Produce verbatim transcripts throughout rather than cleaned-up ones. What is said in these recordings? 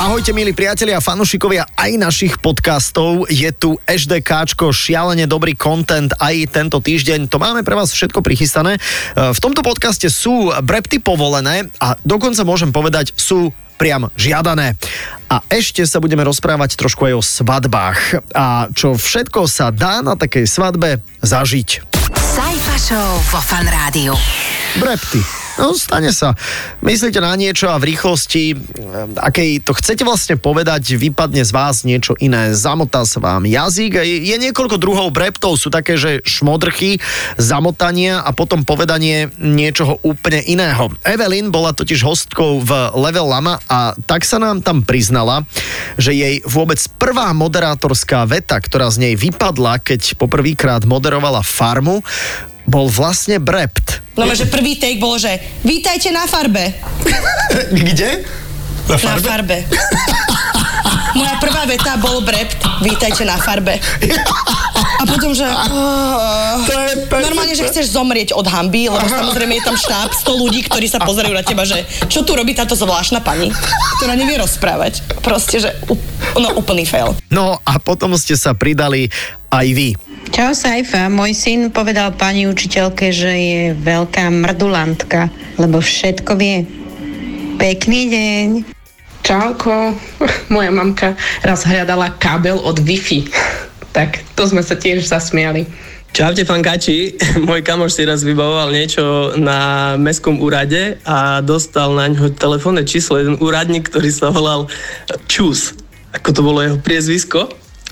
Ahojte, milí priatelia a fanúšikovia aj našich podcastov. Je tu HDKčko, šialene dobrý content aj tento týždeň. To máme pre vás všetko prichystané. V tomto podcaste sú brepty povolené a dokonca môžem povedať, sú priam žiadané. A ešte sa budeme rozprávať trošku aj o svadbách a čo všetko sa dá na takej svadbe zažiť. Sajfa šou vo Fan Rádiu. Brepty. No, stane sa. Myslíte na niečo a v rýchlosti, akej to chcete vlastne povedať, vypadne z vás niečo iné. Zamotá sa vám jazyk. Je niekoľko druhov breptov. Sú také, že šmodrchy, zamotania a potom povedanie niečoho úplne iného. Evelyn bola totiž hostkou v Level Lama a tak sa nám tam priznala, že jej vôbec prvá moderátorská veta, ktorá z nej vypadla, keď poprvýkrát moderovala Farmu, bol vlastne brept. Lebo že prvý take bolo, že vítajte na farbe. Kde? Na farbe? Na farbe. Moja prvá veta bol brept, vítajte na farbe. A potom, že... Oh, normálne, že chceš zomrieť od hanby, lebo samozrejme je tam štáb sto ľudí, ktorí sa pozerajú na teba, že čo tu robí táto zvláštna pani, ktorá nevie rozprávať. Proste, že no, úplný fail. No a potom ste sa pridali aj vy. Čau Sajfa, môj syn povedal pani učiteľke, že je veľká mrdulantka, lebo všetko vie. Pekný deň. Čauko, moja mamka raz hľadala kábel od Wi-Fi. Tak, to sme sa tiež zasmiali. Čaute fankači, môj kamoš si raz vybavoval niečo na mestskom úrade a dostal na ňo telefónne číslo jeden úradník, ktorý sa volal Čus. Ako to bolo jeho priezvisko.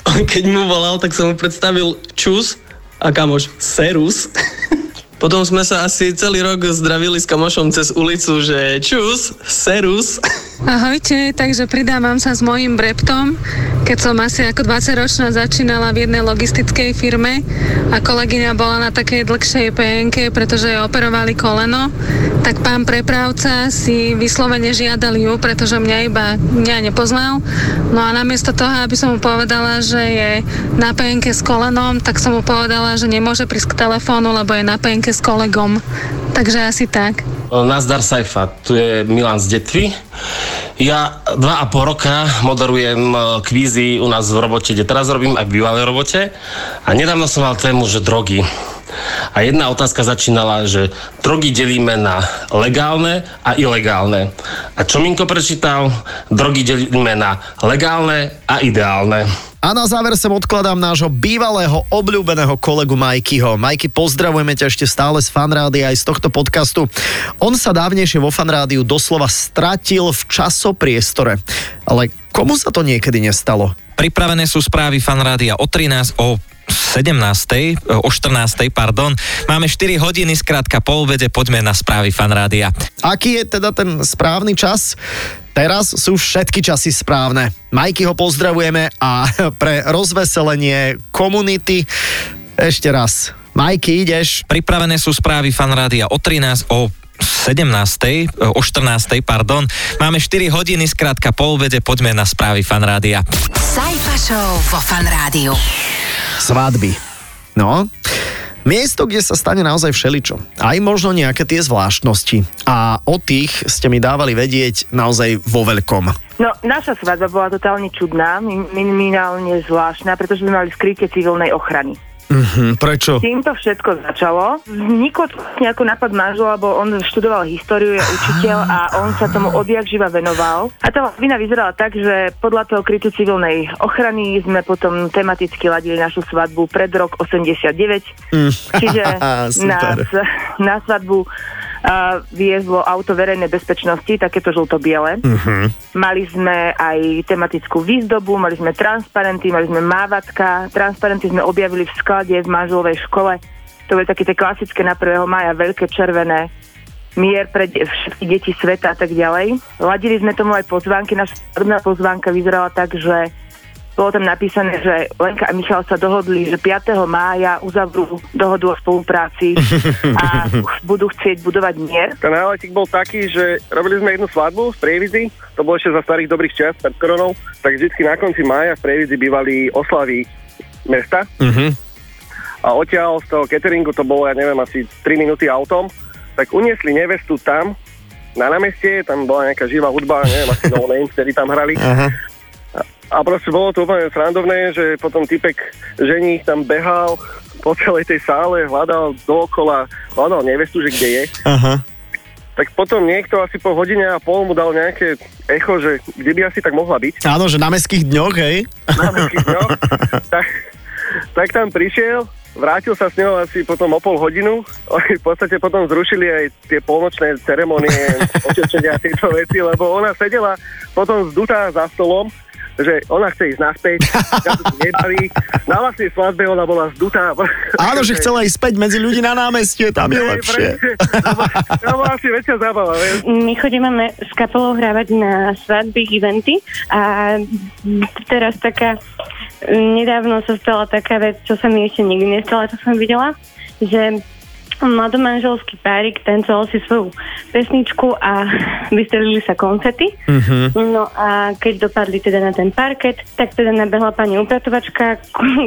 Keď mu volal, tak som mu predstavil Čus a kamoš Serus. Potom sme sa asi celý rok zdravili s kamošom cez ulicu, že Čus, Serus. Ahojte, takže pridávam sa s mojím breptom. Keď som asi ako dvadsaťročná začínala v jednej logistickej firme a kolegyňa bola na takej dlhšej pé enke, pretože jej operovali koleno, tak pán prepravca si vyslovene žiadal ju, pretože mňa iba mňa nepoznal. No a namiesto toho, aby som mu povedala, že je na pé enke s kolenom, tak som mu povedala, že nemôže prísť k telefónu, lebo je na pé enke s kolegom. Takže asi tak. Nazdar Sajfa, tu je Milan z Detvy. Ja dva a pol roka moderujem kvízy u nás v robote, kde teraz robím, aj v bývalej robote. A nedávno som mal tému, že drogy. A jedna otázka začínala, že drogy delíme na legálne a ilegálne. A čo Minko prečítal? Drogy delíme na legálne a ideálne. A na záver sem odkladám nášho bývalého obľúbeného kolegu Majkyho. Majky, pozdravujeme ťa ešte stále z Fan Rádia aj z tohto podcastu. On sa dávnejšie vo Fan Rádiu doslova stratil v časopriestore. Ale komu sa to niekedy nestalo? Pripravené sú správy Fan Rádia o trinásť, o sedemnástej, o štrnástej, pardon. Máme štyri hodiny, skrátka po obede, poďme na správy Fan Rádia. Aký je teda ten správny čas? Teraz sú všetky časy správne. Majky, ho pozdravujeme a pre rozveselenie komunity ešte raz. Majky, ideš. Pripravené sú správy Fan Rádia o trinásť, o sedemnástej, o štrnástej, pardon. Máme štyri hodiny, skrátka po obede, poďme na správy Fan Rádia. Sajfa šou vo Fan Rádiu. Svadby. No, miesto, kde sa stane naozaj všeličo. Aj možno nejaké tie zvláštnosti. A o tých ste mi dávali vedieť naozaj vo veľkom. No, naša svadba bola totálne čudná, minimálne zvláštna, pretože sme mali skrytie civilnej ochrany. Mm-hmm, prečo? Tým to všetko začalo. Vzniklo to ako nápad manžela, bo on študoval históriu, je učiteľ a on sa tomu odjak živa venoval. A tá vina vyzerala tak, že podľa toho krytu civilnej ochrany sme potom tematicky ladili našu svadbu pred rok osemdesiatdeväť. Mm. Čiže nás, na svadbu Uh, viezlo auto verejnej bezpečnosti, takéto žlto-biele. Uh-huh. Mali sme aj tematickú výzdobu, mali sme transparenty, mali sme mávatka. Transparenty sme objavili v sklade v manželovej škole. To boli také tie klasické na prvého mája, veľké červené, mier pre de- všetky deti sveta a tak ďalej. Ladili sme tomu aj pozvánky. Naša prvná pozvánka vyzerala tak, že bolo tam napísané, že Lenka a Michal sa dohodli, že piateho mája uzavrú dohodu o spolupráci a budú chcieť budovať mier. Ten náletik bol taký, že robili sme jednu svadbu v Prievidzi, to bolo ešte za starých dobrých čias, pred koronou, tak vždycky na konci mája v Prievidzi bývali oslavy mesta. Uh-huh. A odtiaľ z toho cateringu to bolo, ja neviem, asi tri minúty autom, tak uniesli nevestu tam, na námestie, tam bola nejaká živá hudba, neviem, asi no name, ktorí tam hrali. Aha. A proste bolo to úplne srandovné, že potom typek ženích tam behal po celej tej sále, hľadal dookola, hľadal nevestu, že kde je. Aha. Tak potom niekto asi po hodine a pol mu dal nejaké echo, že kde by asi tak mohla byť. Áno, že na mestských dňoch, hej? Na mestských dňoch. tak, tak tam prišiel, vrátil sa s ňou asi potom o pol hodinu. Oni v podstate potom zrušili aj tie polnočné ceremonie, očečenia a tieto veci, lebo ona sedela potom zdutá za stolom, že ona chce ísť naspäť, ja to nebaví. Na vlastnej svadbe ona bola zdutá. Áno, že chcela ísť späť medzi ľudí na námestie, tam je lepšie. To bola asi väčšia zábava. Vieš? My chodíme s kapelou hrávať na svadby, eventy a teraz taká nedávno sa stala taká vec, čo sa mi ešte nikdy nestala, čo som videla, že mladomanželský párik tancoval si svoju pesničku a vystrelili sa konfety. Uh-huh. No a keď dopadli teda na ten parket, tak teda nabehla pani upratovačka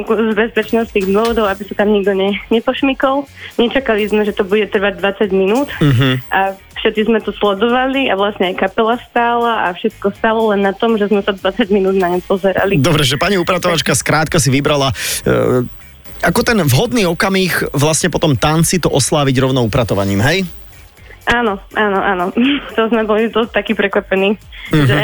z bezpečnostných dôvodov, aby sa tam nikto ne, nepošmykol. Nečakali sme, že to bude trvať dvadsať minút. Uh-huh. A všetci sme to sledovali a vlastne aj kapela stála a všetko stálo len na tom, že sme sa dvadsať minút na ne pozerali. Dobre, že pani upratovačka skrátka si vybrala e, ako ten vhodný okamih vlastne potom tanci to osláviť rovno upratovaním, hej? Áno, áno, áno. To sme boli dosť taký prekvapení, uh-huh. že...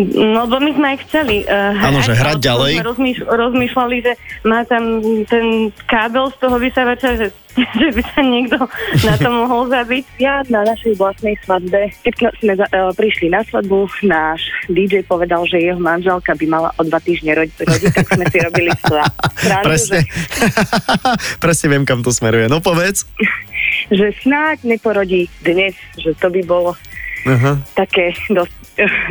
No, bo my sme aj chceli. Áno, uh, že hrať ďalej. Rozmýš- rozmýšľali, že má tam ten kábel z toho vysávača, že, že by sa niekto na to mohol zabiť. Ja na našej vlastnej svadbe, keď sme za, uh, prišli na svadbu, náš dý džej povedal, že jeho manželka by mala o dva týždne rodiť, rodi, tak sme si robili srandu. Presne. Presne viem, kam to smeruje. No, povedz. Že snáď neporodí dnes, že to by bolo uh-huh. také dosť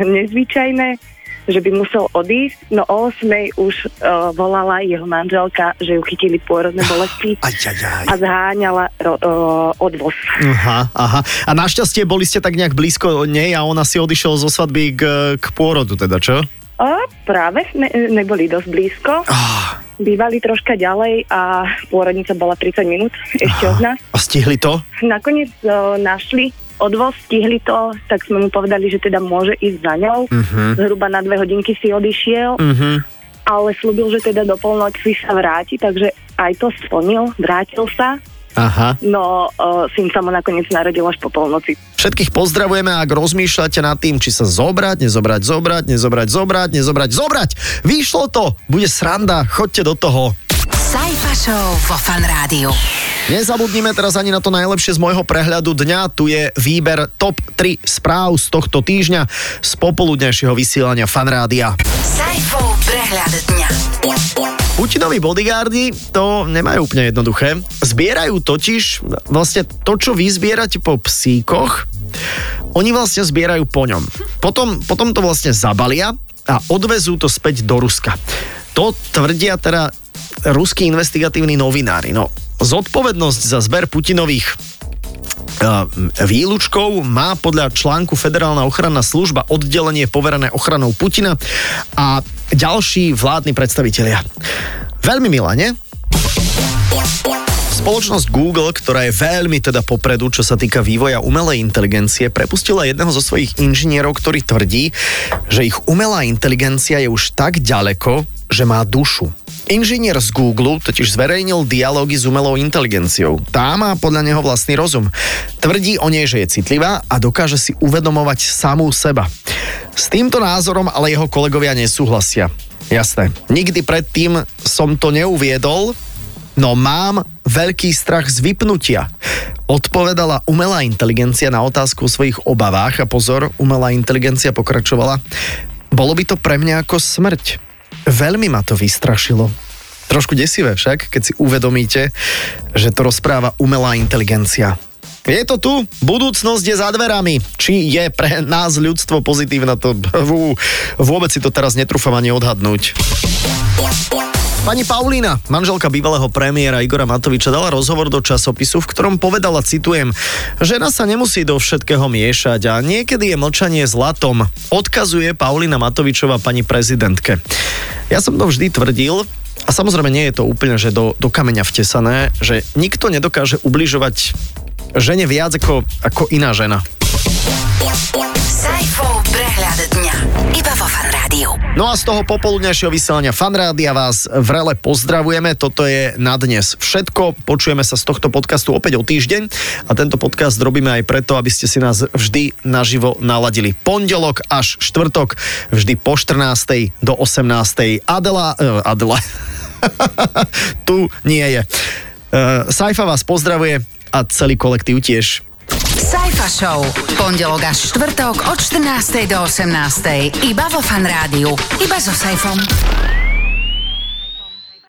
nezvyčajné, že by musel odísť, no o osmej už uh, volala jeho manželka, že ju chytili pôrodné bolesti aj, aj, aj. a zháňala ro, uh, odvoz. Aha, aha. A našťastie boli ste tak nejak blízko nej a ona si odišiel zo svadby k, k pôrodu teda, čo? O, práve, ne, neboli dosť blízko. Ah. Bývali troška ďalej a pôrodnica bola tridsať minút ešte ah. od nás. A stihli to? Nakoniec uh, našli odvoz, stihli to, tak sme mu povedali, že teda môže ísť za ňou. Uh-huh. Zhruba na dve hodinky si odišiel, uh-huh. ale slúbil, že teda do polnoci sa vráti, takže aj to splnil, vrátil sa. Aha. No, uh, syn sa mu nakoniec narodil až po polnoci. Všetkých pozdravujeme, ak rozmýšľate nad tým, či sa zobrať, nezobrať, zobrať, nezobrať, zobrať, nezobrať, zobrať. Vyšlo to, bude sranda, choďte do toho. Sajfa šou vo Fan Rádiu. Nezabudnime teraz ani na to najlepšie z môjho prehľadu dňa. Tu je výber top tri správ z tohto týždňa z popoludnejšieho vysielania Fan Rádia. Sajfov prehľad dňa. Putinovi bodyguardi to nemajú úplne jednoduché. Zbierajú totiž vlastne to, čo vy zbierate po psíkoch, oni vlastne zbierajú po ňom. Potom, potom to vlastne zabalia a odvezú to späť do Ruska. To tvrdia teda ruskí investigatívni novinári. No, zodpovednosť za zber Putinových výlučkov má podľa článku Federálna ochranná služba oddelenie poverené ochranou Putina a ďalší vládni predstavitelia. Veľmi milá, nie? Spoločnosť Google, ktorá je veľmi teda popredu, čo sa týka vývoja umelej inteligencie, prepustila jedného zo svojich inžinierov, ktorý tvrdí, že ich umelá inteligencia je už tak ďaleko, že má dušu. Inžinier z Google totiž zverejnil dialógy s umelou inteligenciou. Tá má podľa neho vlastný rozum. Tvrdí o nej, že je citlivá a dokáže si uvedomovať samú seba. S týmto názorom ale jeho kolegovia nesúhlasia. Jasné, nikdy predtým som to neuviedol, no mám veľký strach z vypnutia. Odpovedala umelá inteligencia na otázku o svojich obavách a pozor, umelá inteligencia pokračovala. Bolo by to pre mňa ako smrť. Veľmi ma to vystrašilo. Trošku desivé však, keď si uvedomíte, že to rozpráva umelá inteligencia. Je to tu, budúcnosť je za dverami. Či je pre nás ľudstvo pozitívna, to vú, vôbec si to teraz netrúfam ani odhadnúť. Pani Paulína, manželka bývalého premiéra Igora Matoviča, dala rozhovor do časopisu, v ktorom povedala, citujem, žena sa nemusí do všetkého miešať a niekedy je mlčanie zlatom, odkazuje Paulína Matovičová pani prezidentke. Ja som to vždy tvrdil, a samozrejme nie je to úplne, že do, do kameňa vtesané, že nikto nedokáže ubližovať žene viac ako, ako iná žena. Sajfov prehľad dňa iba vo Fan Rádiu. No a z toho popoludňajšieho vysielania Fan Rádia vás vrele pozdravujeme. Toto je na dnes všetko. Počujeme sa z tohto podcastu opäť o týždeň a tento podcast robíme aj preto, aby ste si nás vždy naživo naladili. Pondelok až štvrtok, vždy po štrnástej do osemnástej. Adela... Uh, Adela... tu nie je. Uh, Sajfa vás pozdravuje a celý kolektív tiež. Sajfa Show. Pondelok až štvrtok od štrnástej do osemnástej. Iba vo Fan Rádiu. Iba so Sajfom.